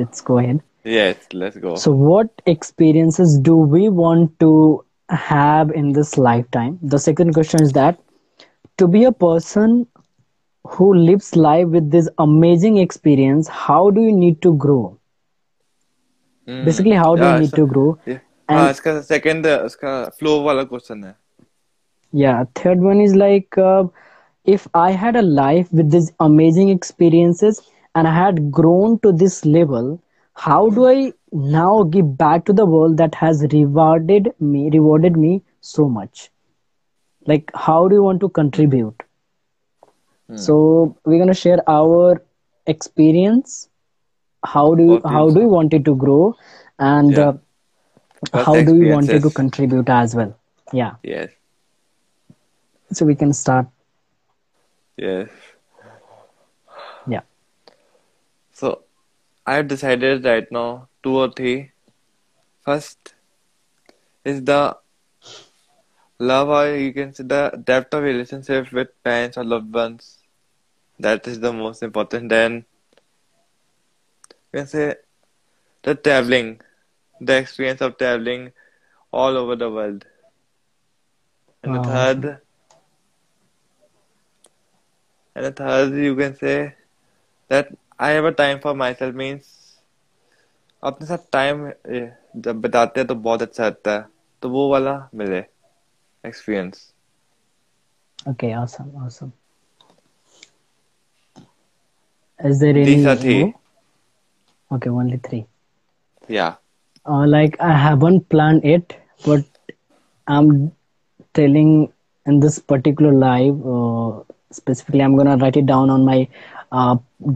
let's go ahead. Yes, let's go. So what experiences do we want to have in this lifetime? The second question is that to be a person who lives life with this amazing experience, how do you need to grow? Basically, how do you need to grow? Yeah. And second, flow wala question hai. Yeah, third one is like, if I had a life with these amazing experiences and I had grown to this level, how do I now give back to the world that has rewarded me so much? Like, how do you want to contribute? So we're going to share our experience. How do you want it to grow? And how do you want it to contribute as well? Yeah. Yes. So we can start. Yes. Yeah. So I have decided right now 2 or 3. First is the love, or you can say the depth of relationship with parents or loved ones. That is the most important. Then you can say the traveling, the experience of traveling all over the world. And the third, you can say that I have a time for myself, means अपने साथ time जब बिताते हैं तो बहुत अच्छा लगता है, तो वो वाला मिले experience. Okay, awesome. Is there any? These are 3. Okay, only 3. Yeah. Like I haven't planned it, but I'm telling in this particular live. Specifically, I'm going to write it down on my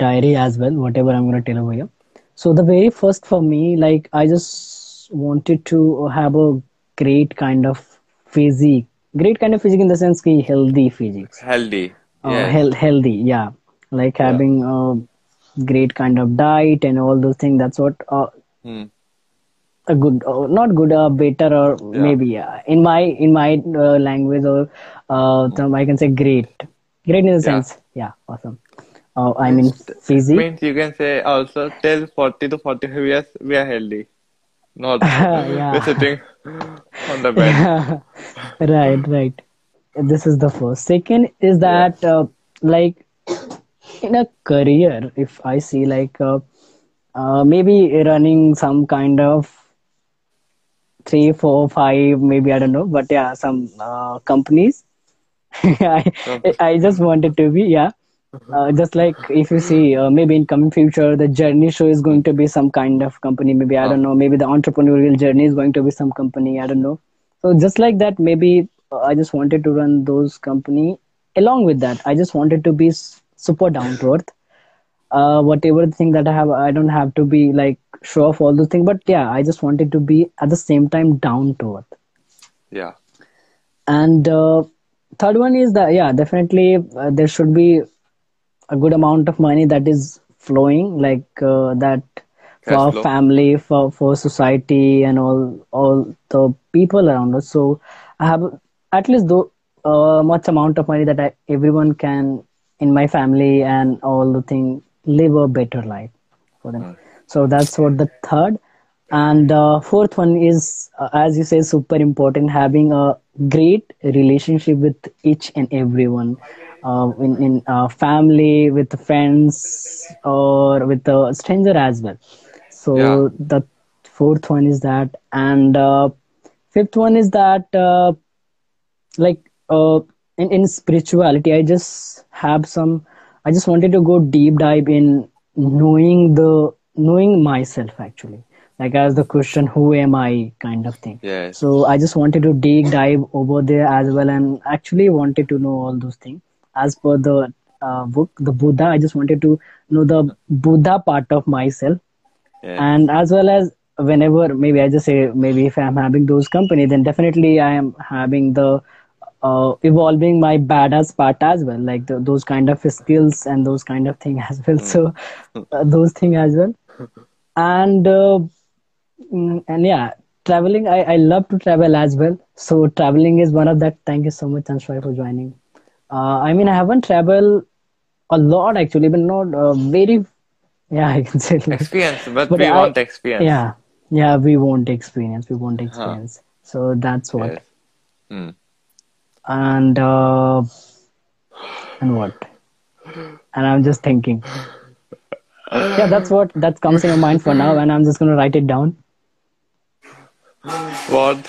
diary as well, whatever I'm going to tell over here. So the very first for me, like I just wanted to have a great kind of physique in the sense ki healthy physique. Healthy. Yeah. Healthy, yeah. Like having a great kind of diet and all those things. That's what a good, not good, better, or maybe in my language or term, I can say great. Great in the sense, yeah, awesome. I mean, physique. Means you can say also till 40 to 45 years, we are healthy. Not we're sitting on the bed. Yeah. Right. This is the first. Second is that, like, in a career, if I see, like, maybe running some kind of 3, 4, 5, maybe, I don't know, but yeah, some companies. I just wanted to be just like if you see maybe in coming future the journey show is going to be some kind of company, maybe I don't know, maybe the entrepreneurial journey is going to be some company, I don't know. So just like that, maybe I just wanted to run those company. Along with that, I just wanted to be super down to earth, whatever thing that I have, I don't have to be like show off all those things, but yeah, I just wanted to be at the same time down to earth. Yeah. And third one is that, yeah, definitely there should be a good amount of money that is flowing, like that for our family, for society and all the people around us. So I have at least much amount of money that everyone can in my family and all the thing live a better life for them. So that's what the third. And fourth one is, as you say, super important, having a great relationship with each and everyone, in family, with friends, or with a stranger as well. So the fourth one is that. And fifth one is that, in spirituality, I just wanted to go deep dive in knowing myself, actually. Like as the question, who am I kind of thing. Yes. So I just wanted to deep dive over there as well, and actually wanted to know all those things. As per the book, the Buddha, I just wanted to know the Buddha part of myself. Yes. And as well as whenever, maybe I just say, maybe if I'm having those company, then definitely I am having the evolving my badass part as well. Like those kind of skills and those kind of thing as well. So those thing as well. And traveling, I love to travel as well, so traveling is one of that. Thank you so much, Anshwai, for joining. I mean, I haven't traveled a lot actually, but not very Yeah, I can say that. Experience, but we want experience. Yeah, yeah, we want experience. We want experience. Huh. So that's what. Yes. Hmm. And what? And I'm just thinking. Yeah, that's what that comes in my mind for now, and I'm just gonna write it down. What?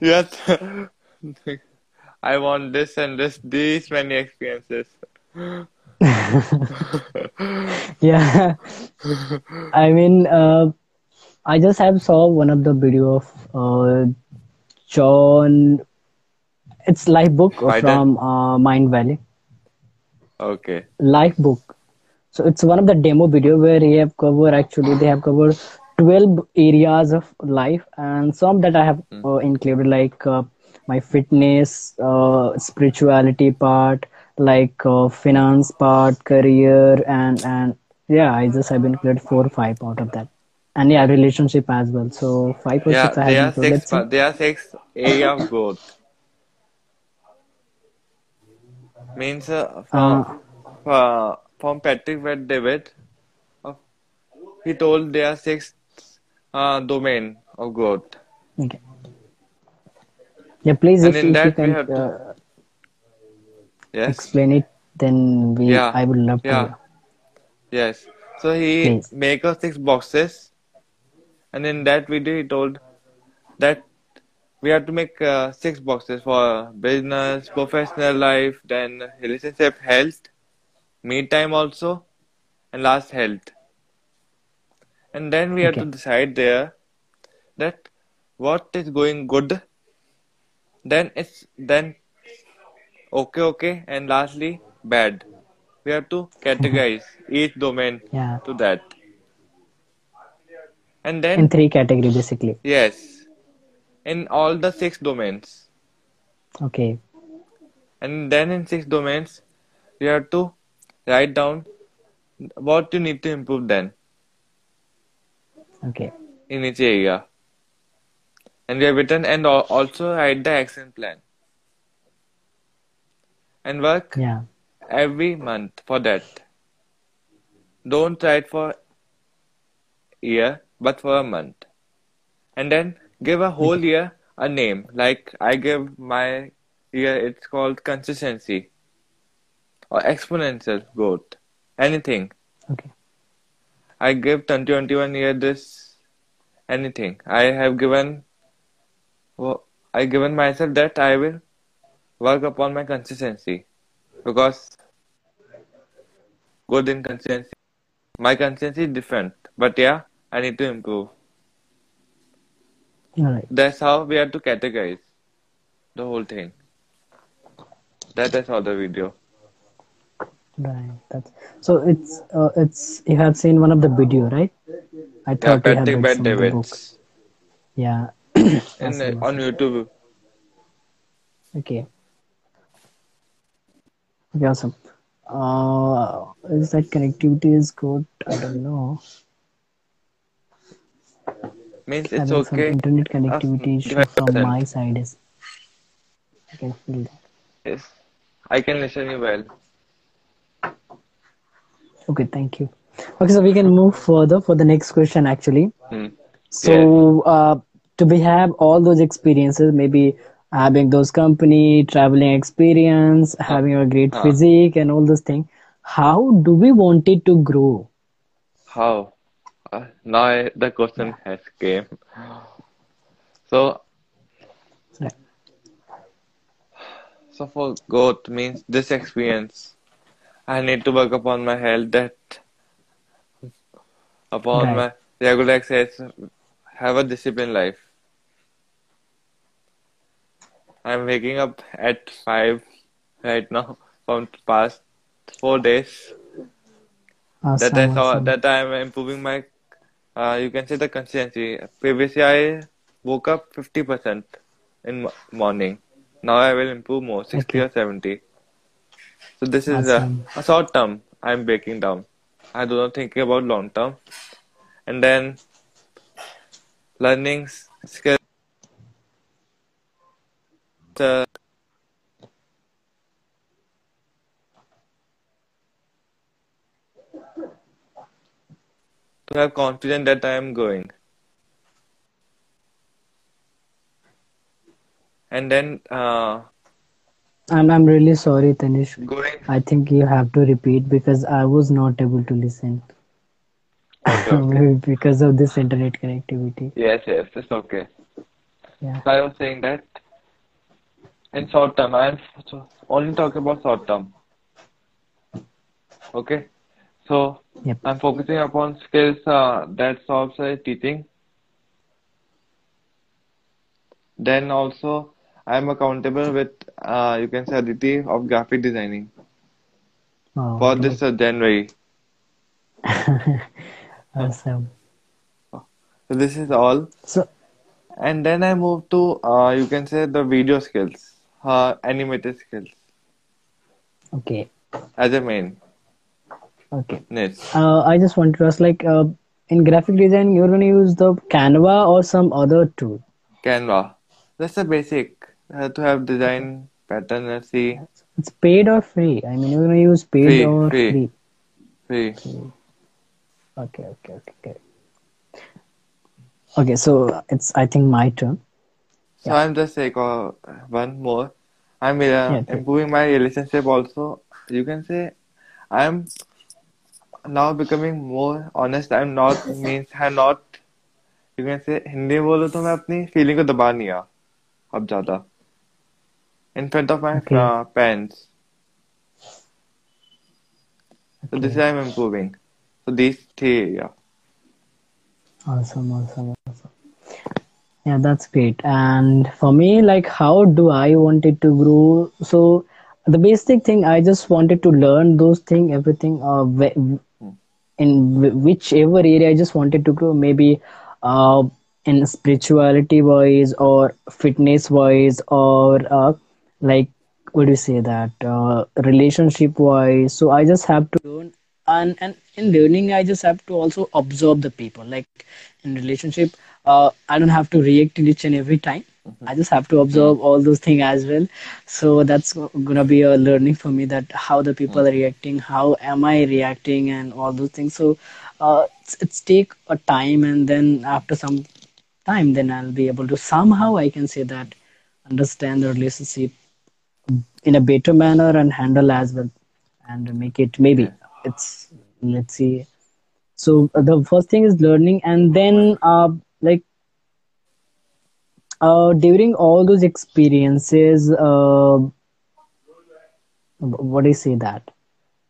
Yes. I want this and this, these many experiences. Yeah. I mean, I just have saw one of the video of John. It's life book from Mindvalley. Okay. Life book. So it's one of the demo video where he have covered. Actually, they have covered 12 areas of life, and some that I have included, like my fitness, spirituality part, like finance part, career, and yeah, I just have been included 4 or 5 out of that, and yeah, relationship as well. So 5 or 6. Yeah, there are six areas of growth. Means from Patrick Wed David, he told there are 6 domain of growth. Okay. Yeah, please. And if, in if that you can, we have to, yes, explain it, then we. Yeah. I would love to. Yeah. Yes. So he make us 6 boxes, and in that video he told that we have to make 6 boxes for business, professional life, then relationship, health, me time also, and last health. And then we have to decide there that what is going good. Then it's okay, and lastly bad. We have to categorize each domain to that. And then in 3 categories basically. Yes, in all the 6 domains. Okay. And then in 6 domains, you have to write down what you need to improve then. Okay. In each area. And we have written, and also write the action plan. And work every month for that. Don't write for year, but for a month. And then give a whole year a name. Like I give my year, it's called consistency or exponential growth. Anything. Okay. I give 2021 year this, anything. I have given myself that I will work upon my consistency, because good in consistency. My consistency is different, but yeah, I need to improve. All right. That's how we have to categorize the whole thing. That is all the video. Right. That's, so it's you have seen one of the video, right? I thought you had read some of the book. Yeah. And on YouTube. Okay. Okay, awesome. Is that connectivity is good? I don't know. Means it's okay. Some internet connectivity issue from my side is. I can feel that. Yes, I can listen you well. Okay, thank you. Okay, so we can move further for the next question actually. So. Yeah. To be have all those experiences, maybe having those company, traveling experience, having a great physique and all those things. How do we want it to grow? How? Now the question has came. So, so for growth means this experience. I need to work upon my health, upon my regular exercise, have a disciplined life. I'm waking up at 5 right now from past 4 days. Awesome, that I saw that I'm improving my, you can say the consistency. Previously I woke up 50% in morning. Now I will improve more, 60 or 70. So this is a short term I'm breaking down. I do not think about long term. And then learning skills, to have confidence that I am going. And then I'm really sorry, Tanish. I think you have to repeat because I was not able to listen. Okay. Because of this internet connectivity. Yes, it's okay. Yeah. So I was saying that in short term, I am only talking about short term. Okay. So yep. I'm focusing upon skills that solves teaching. Then also I am accountable with you can say Aditi of graphic designing for this January. Awesome. So this is all. So, and then I move to you can say the video skills, animated skills. Okay. As a main. Okay. Yes. I just want to ask, like, in graphic design, you're going to use the Canva or some other tool? Canva. That's the basic to have design pattern. Let's see. It's paid or free? I mean, you're going to use paid or free? Free. Okay. Okay, so it's, I think, my turn. So yeah. I'm just like one more. I'm improving my relationship also. You can say I'm now becoming more honest. I'm not means I'm not. You can say Hindi बोलो तो मैं अपनी feeling को दबा नहीं आ अब ज़्यादा in front of my parents. So this I'm improving. So these three, yeah. Awesome. Yeah, that's great. And for me, like, how do I wanted to grow? So the basic thing, I just wanted to learn those things, everything in whichever area I just wanted to grow, maybe in spirituality wise or fitness wise or like, what do you say that, relationship wise. So I just have to learn, and in learning I just have to also observe the people. Like in relationship, I don't have to react to each and every time. I just have to observe all those things as well. So that's gonna be a learning for me, that how the people are reacting, how am I reacting, and all those things. So it's take a time, and then after some time, then I'll be able to somehow, I can say that, understand the relationship in a better manner and handle as well, and make it maybe it's, let's see. So the first thing is learning, and then during all those experiences, what do you say that?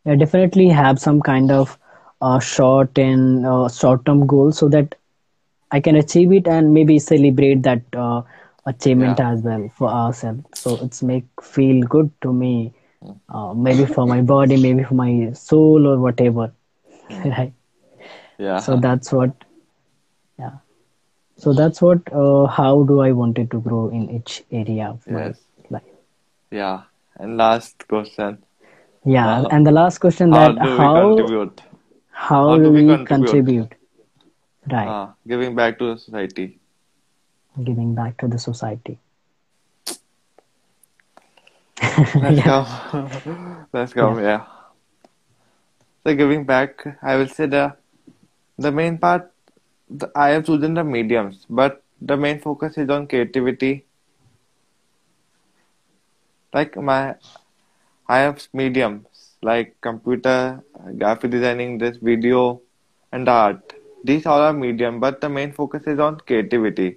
I definitely have some kind of short-term goal, so that I can achieve it and maybe celebrate that achievement as well for ourselves. So it's make feel good to me, maybe for my body, maybe for my soul or whatever, right? Yeah. So that's what. Yeah. So that's what, how do I wanted to grow in each area of my life. Yeah. And last question. Yeah. And the last question, how do we contribute? Right. Giving back to the society. Giving back to the society. Let's go. Yeah. So giving back, I will say the main part, I have chosen the mediums, but the main focus is on creativity. Like I have mediums like computer, graphic designing, this video, and art. These all are medium, but the main focus is on creativity.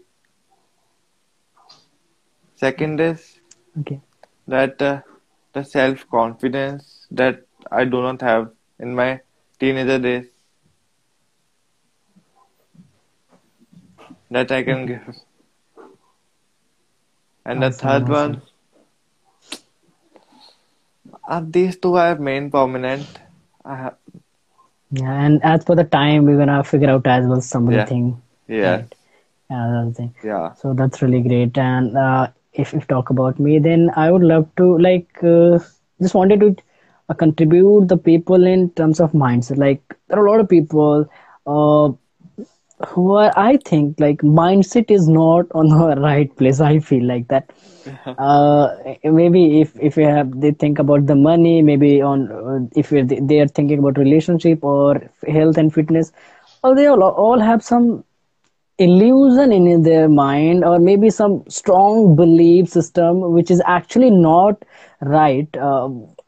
Second is that the self-confidence that I do not have in my teenager days, that I can give. And the third one, these two are main permanent. And as for the time, we're gonna figure out as well something. Yeah. Right? Yeah. So that's really great. And if you talk about me, then I would love to, like, just wanted to contribute the people in terms of mindset. Like, there are a lot of people who are, I think, like, mindset is not on the right place. I feel like that. Maybe if you have, they think about the money, maybe on if they are thinking about relationship or health and fitness, or they all have some illusion in their mind, or maybe some strong belief system which is actually not right.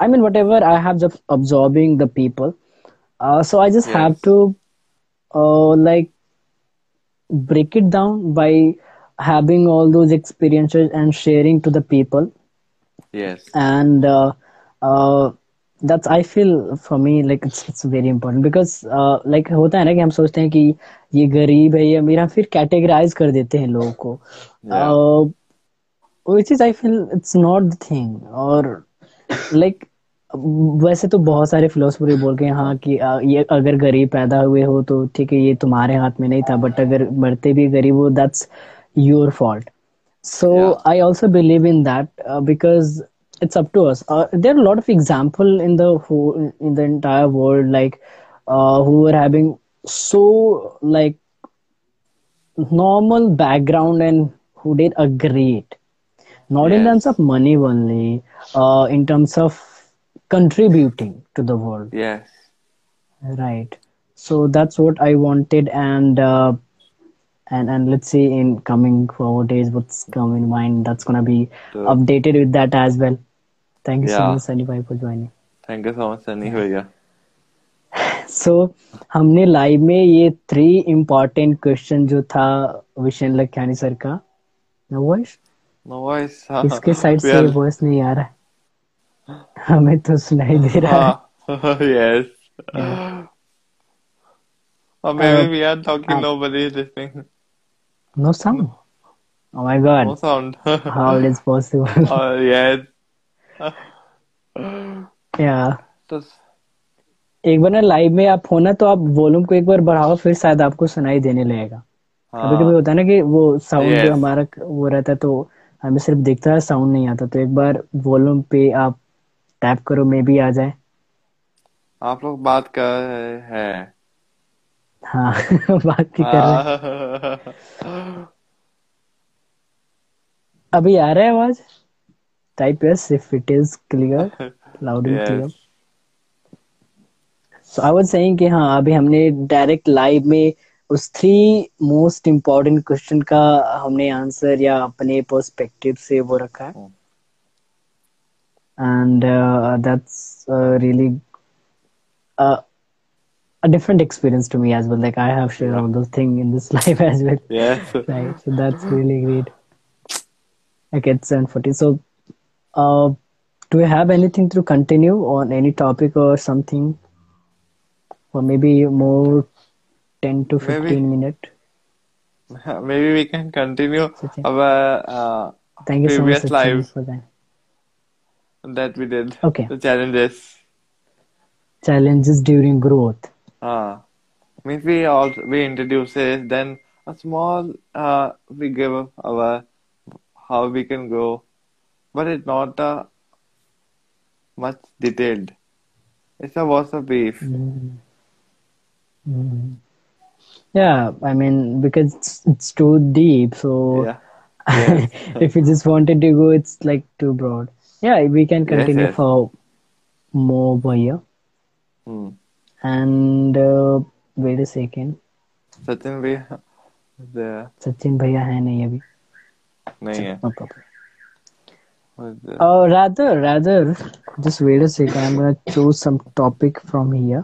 I mean, whatever I have just absorbing the people, so I just have to like break it down by having all those experiences and sharing to the people. Yes. And that's, I feel for me, like it's very important, because like होता है ना कि हम सोचते हैं कि ये गरीब है ये अमीर, फिर categorize कर देते हैं लोगों को, which is I feel it's not the thing. और like वैसे तो बहुत सारे फिलोसफर बोल के हाँ कि ये अगर गरीब पैदा हुए हो तो ठीक है ये तुम्हारे हाथ में नहीं था, बट अगर बढ़ते भी गरीब हो that's your fault. So I also believe in that, because it's up to us. There are a lot of examples in the whole, in the entire world, like who are having so like normal background and who did a great, not in terms of money only, in terms of contributing to the world. Yes. Right. So that's what I wanted, and let's see in coming forward days what's come in mind. That's gonna be updated with that as well. Thank you so much, Sunny bhai, for joining. Thank you so much, Sunny bhaiya. So हमने live में ये 3 important question जो था Vishen Lakhiani sir का, no voice इसके side से voice नहीं आ रहा है, हमें तो सुनाई दे रहा है. Yes. Or maybe we are talking, nobody is listening. No sound. Oh my god. No sound. How it is possible? Oh yes. Yeah. तो एक बार ना लाइव में आप हो ना तो आप वॉल्यूम को एक बार बढ़ाओ, फिर शायद आपको सुनाई देने लगेगा. कभी-कभी होता है ना कि वो साउंड जो हमारा वो रहता है तो हमें सिर्फ दिखता है, साउंड नहीं आता, तो एक बार वॉल्यूम पे आप टैप करो, मे बी आ जाए. आप लोग बात कर रहे हैं. हाँ बात की कर रहे हैं. अभी आ रहा है आवाज? Type yes if it is clear, loud and clear. So I was saying कि हाँ अभी हमने डायरेक्ट लाइव में उस 3 मोस्ट इम्पोर्टेंट क्वेश्चन का हमने आंसर या अपने पर्सपेक्टिव से वो रखा है, and that's really a different experience to me as well. Like I have shared all those things in this life as well. Yes. Right. So that's really great. Okay, it's 7:40. So, do you have anything to continue on any topic or something, or maybe more 10 to 15 minutes? Maybe we can continue our thank you so much, live for that we did. Okay. The challenges during growth. Means we introduce it, then a small we give up our how we can grow, but it's not much detailed. It's a was a brief. Yeah, I mean because it's too deep, so if you just wanted to go, it's like too broad. Yeah, we can continue for more here. And wait a second. Sachin bhaiya there. Sachin bhaiya hai nahi abhi. Nahi hai. No problem. Oh, rather. Just wait a second. I'm gonna choose some topic from here.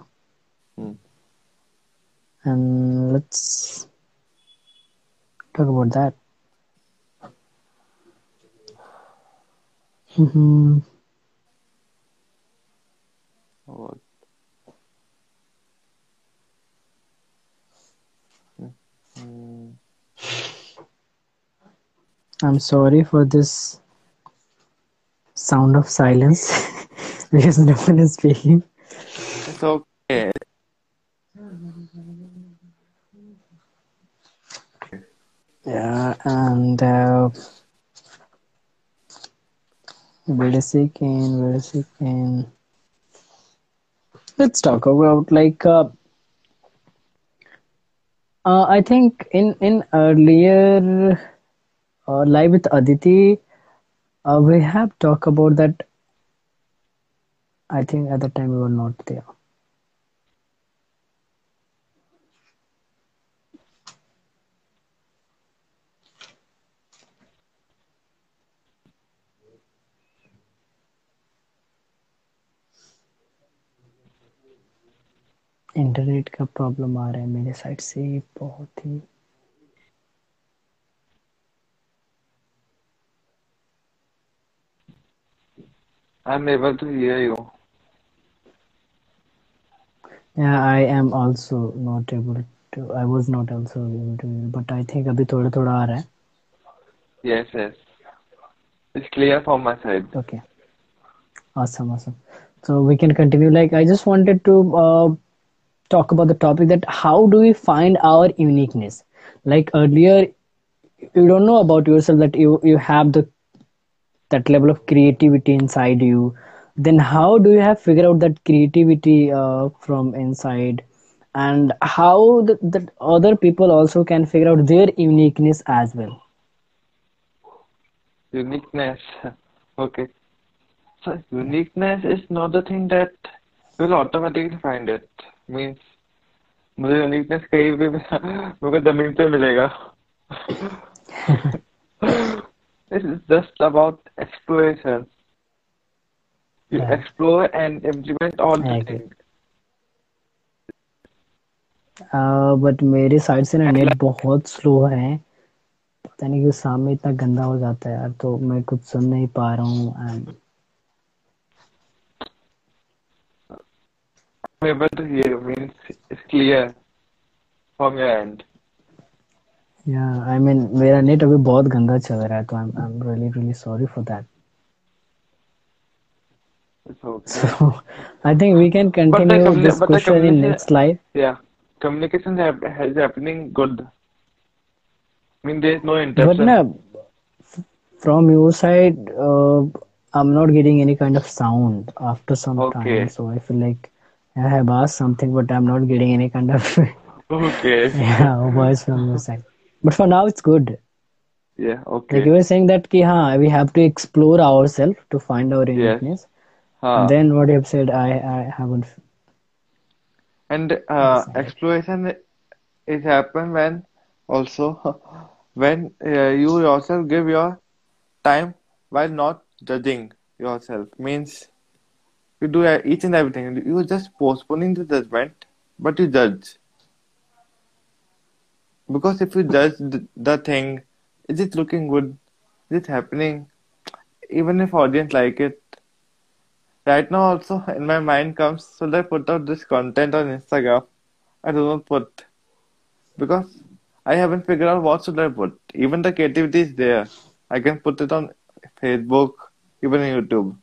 And let's talk about that. What? I'm sorry for this sound of silence because no one is speaking. It's okay. Yeah, and wait a second. Let's talk about like I think in earlier live with Aditi we have talked about that. I think at the time we were not there. Internet का problem आ रहा है मेरे side से बहुत ही। I am able to hear you. Yeah, I am also not able to. I was not also able to hear, but I think अभी थोड़ा थोड़ा आ रहा है. Yes, yes. It's clear from my side. Okay. Awesome, awesome. So we can continue. Like I just wanted to talk about the topic that how do we find our uniqueness? Like earlier, you don't know about yourself that you have that level of creativity inside you. Then how do you have figured out that creativity from inside, and how that other people also can figure out their uniqueness as well? Uniqueness. Okay. So uniqueness is not the thing that you will automatically find it. Means, मुझे uniqueness कहीं भी मुझे ज़मीन पे मिलेगा. This is just about exploration. You explore and implement all the things. But मेरे side से ना नेट बहुत स्लो है, पता नहीं क्यों सामने इतना गंदा हो जाता है यार, तो मैं कुछ सुन नहीं पा रहा हूँ. I'm able to hear. Means it's clear from your end. Yeah, I mean, मेरा नेट अभी बहुत गंदा चल रहा है, तो I'm really really sorry for that. It's okay. So I think we can continue this question in next slide. Yeah, communication is happening good. I mean, there is no interruption. But from your side, I'm not getting any kind of sound after some time, so I feel like I have asked something, but I'm not getting any kind of voice from your side. But for now, it's good. Yeah, okay. Like you were saying that ki, haan, we have to explore ourselves to find our uniqueness. Yes. Then what you have said, I haven't. And exploration is happen when also when you yourself give your time while not judging yourself. Means you do each and everything. You are just postponing the judgment, but you judge. Because if you judge the thing, is it looking good? Is it happening? Even if audience like it. Right now also in my mind comes, should I put out this content on Instagram? I do not put. Because I haven't figured out what should I put. Even the creativity is there. I can put it on Facebook, even YouTube.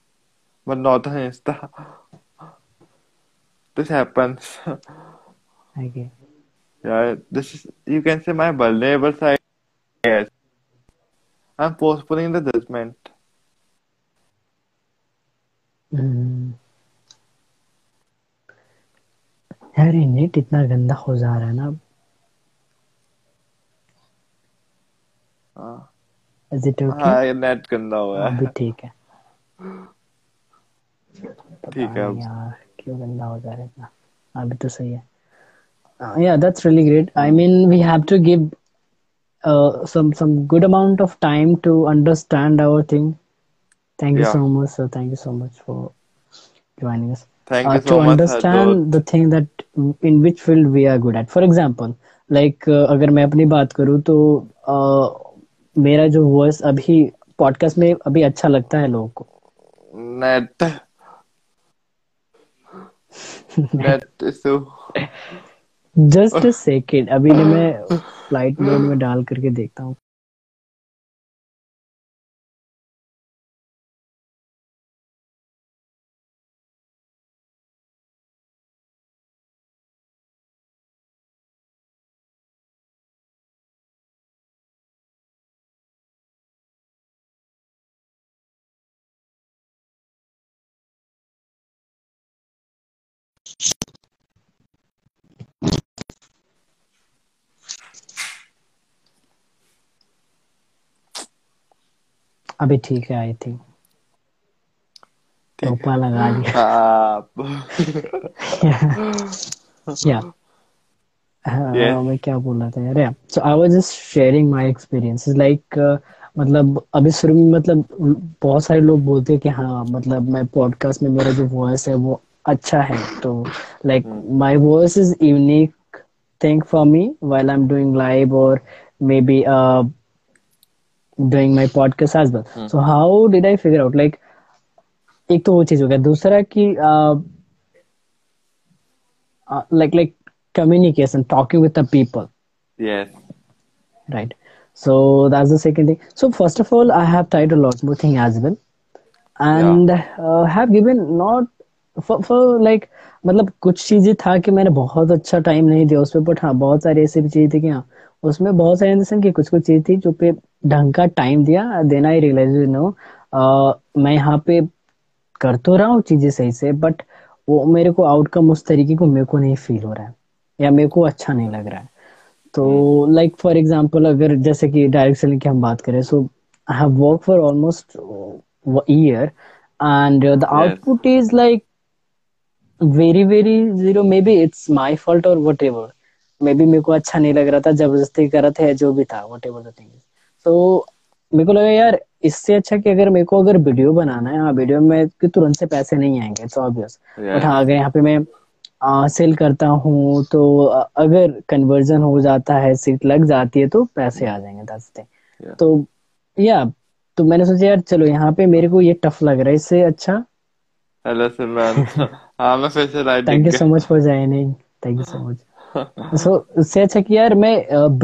But not on Insta. This happens. Okay. Yeah, this is, you can say, my vulnerable side. Yes, I'm postponing the judgment. यार ये net इतना गंदा हो जा रहा है ना. हाँ. Is it okay? हाँ ये नेट गंदा हुआ है. अभी ठीक है. ठीक है. यार क्यों गंदा हो जा रहा है इतना? अभी तो सही है. Yeah, that's really great. I mean, we have to give some good amount of time to understand our thing. Thank you so much, sir. Thank you so much for joining us. Thank you so much. To understand the thing that in which field we are good at. For example, like अगर मैं अपनी बात करूँ तो मेरा जो voice अभी podcast में अभी अच्छा लगता है लोगों को. Net so. Just a second, अभी मैं flight mode में डाल करके देखता हूँ. अभी ठीक है. आई थिंक टोपा लगा दिया. मैं क्या बोल रहा था यार. So I was just sharing my experiences. Like मतलब अभी शुरू में मतलब बहुत सारे लोग बोलते हैं कि हाँ मतलब मैं पॉडकास्ट में मेरा जो वॉइस है वो अच्छा है. तो like my voice is unique thing for me while I'm doing live or maybe doing my podcast as well. So how did I figure out like एक तो वो चीज हो गया. दूसरा कि like communication, talking with the people. Yes. Right. So that's the second thing. So first of all, I have tried a lot more thing as well, and have given not for like मतलब कुछ चीजें था कि मैंने बहुत अच्छा time नहीं दिया उसपे, बट हाँ बहुत सारी ऐसी भी चीजें थी कि हाँ उसमें बहुत सारे इंसान की कुछ कुछ चीज थी जो पे ढंग का टाइम दिया. Then I realise you know मैं यहाँ पे कर तो रहा हूँ चीजें सही से, बट वो मेरे को आउटकम उस तरीके को मेरे को नहीं फील हो रहा है या मेरे को अच्छा नहीं लग रहा है. तो लाइक फॉर एग्जाम्पल अगर जैसे कि डायरेक्ट सेलिंग की हम बात करें, so I have work for almost year and the output is like very very zero. May be it's my fault और वट एवर, मे बी मेरे को अच्छा नहीं लग रहा था, जबरदस्ती कर रहा था या जो भी था वट एवर द थिंग. तो मेरे को लगा यार इससे अच्छा कि अगर मेरे को अगर वीडियो बनाना है, हाँ वीडियो में तुरंत से पैसे नहीं आएंगे, इट्स ऑब्वियस, बट हाँ अगर यहाँ पे मैं सेल करता हूँ तो अगर कन्वर्जन हो जाता है, सीट लग जाती है तो पैसे आ जाएंगे. तो या तो मैंने सोचा यार चलो यहाँ पे मेरे को ये टफ लग रहा है, इससे अच्छा. हेलो सलमान, हाँ मैं फिर से right, thank you so much for joining, thank you so much. So इससे अच्छा कि यार मैं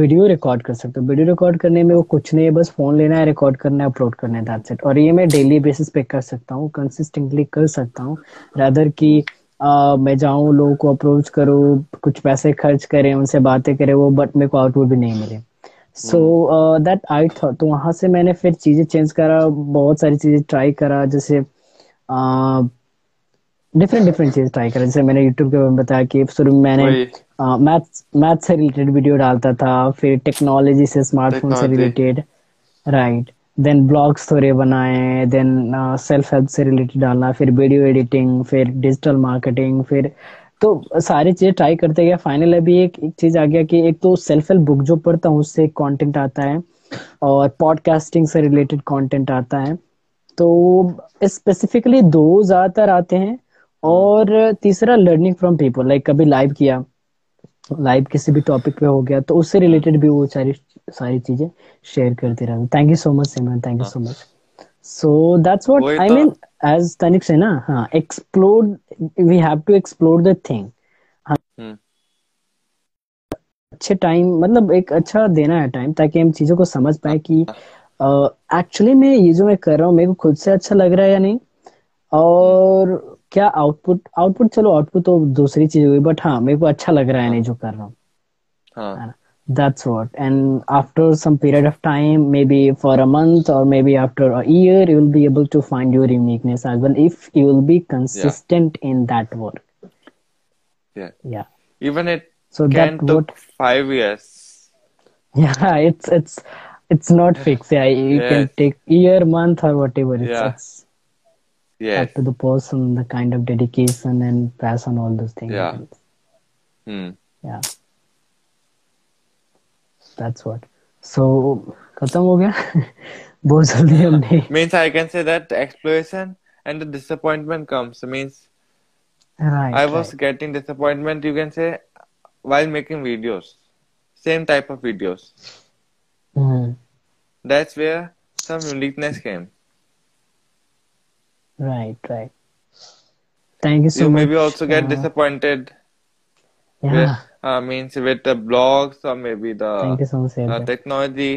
वीडियो रिकॉर्ड कर सकता हूँ. वीडियो रिकॉर्ड करने में वो कुछ नहीं है, बस फोन लेना है, रिकॉर्ड करना है, अपलोड करना है, दैट्स इट. और ये मैं डेली बेसिस पे कर सकता हूँ, कंसिस्टेंटली कर सकता हूँ, रादर की मैं जाऊँ लोगों को अप्रोच करूँ, कुछ पैसे खर्च करें, उनसे बातें करें वो, बट मेरे को आउटपुट भी नहीं मिले. So that I thought. तो वहाँ से मैंने फिर चीज़ें चेंज करा, बहुत सारी चीज़ें ट्राई करा, जैसे डिफरेंट डिफरेंट चीज़ ट्राई करा. जैसे मैंने यूट्यूब के बारे में बताया कि शुरू में मैंने मैथ से रिलेटेड वीडियो डालता था, फिर टेक्नोलॉजी से, स्मार्टफोन से रिलेटेड, राइट. देन ब्लॉग्स थोड़े बनाए, देन सेल्फ हेल्प से रिलेटेड डालना, फिर वीडियो एडिटिंग, फिर डिजिटल मार्केटिंग, फिर तो सारी चीज़ें ट्राई करते गया. फाइनल अभी एक चीज़ आ गया कि एक तो सेल्फ हेल्प बुक जो पढ़ता हूँ उससे कंटेंट आता है, और पॉडकास्टिंग से रिलेटेड कंटेंट आता है. तो स्पेसिफिकली दो ज़्यादातर आते हैं. और तीसरा लर्निंग फ्रॉम पीपल, लाइक कभी लाइव किया, लाइव किसी भी टॉपिक पे हो गया तो उससे रिलेटेड भी वो सारी चीजें शेयर करते रहा. Thank you so much Simran, thank you so much. So that's what I mean as तनिक से ना, हाँ explore, we have to explore the thing. अच्छे टाइम मतलब एक अच्छा देना है टाइम, ताकि हम चीजों को समझ पाए कि एक्चुअली मैं ये जो मैं कर रहा हूँ मेरे को खुद से अच्छा लग रहा है या नहीं, और क्या आउटपुट चलो आउटपुट तो दूसरी चीज हो गई, बट हाँ मेरे को अच्छा लग रहा है नहीं जो कर रहा हूँ. That's what. And after some period of time, maybe for a month or maybe after a year, you will be able to find your uniqueness as well if you will be consistent in that work. Yeah. Even it so can took 5 years. Yeah, it's not fixed. Yeah, you can take year, month or whatever. It's up to the person, the kind of dedication and passion, all those things. Yeah. That's what. So, खत्म हो गया. बहुत जल्दी हमने. Means I can say that exploration and the disappointment comes. Means I was getting disappointment, you can say, while making videos, same type of videos. That's where some uniqueness came. Right. Thank you so much. You maybe also get disappointed. Means with the blogs or maybe the technology.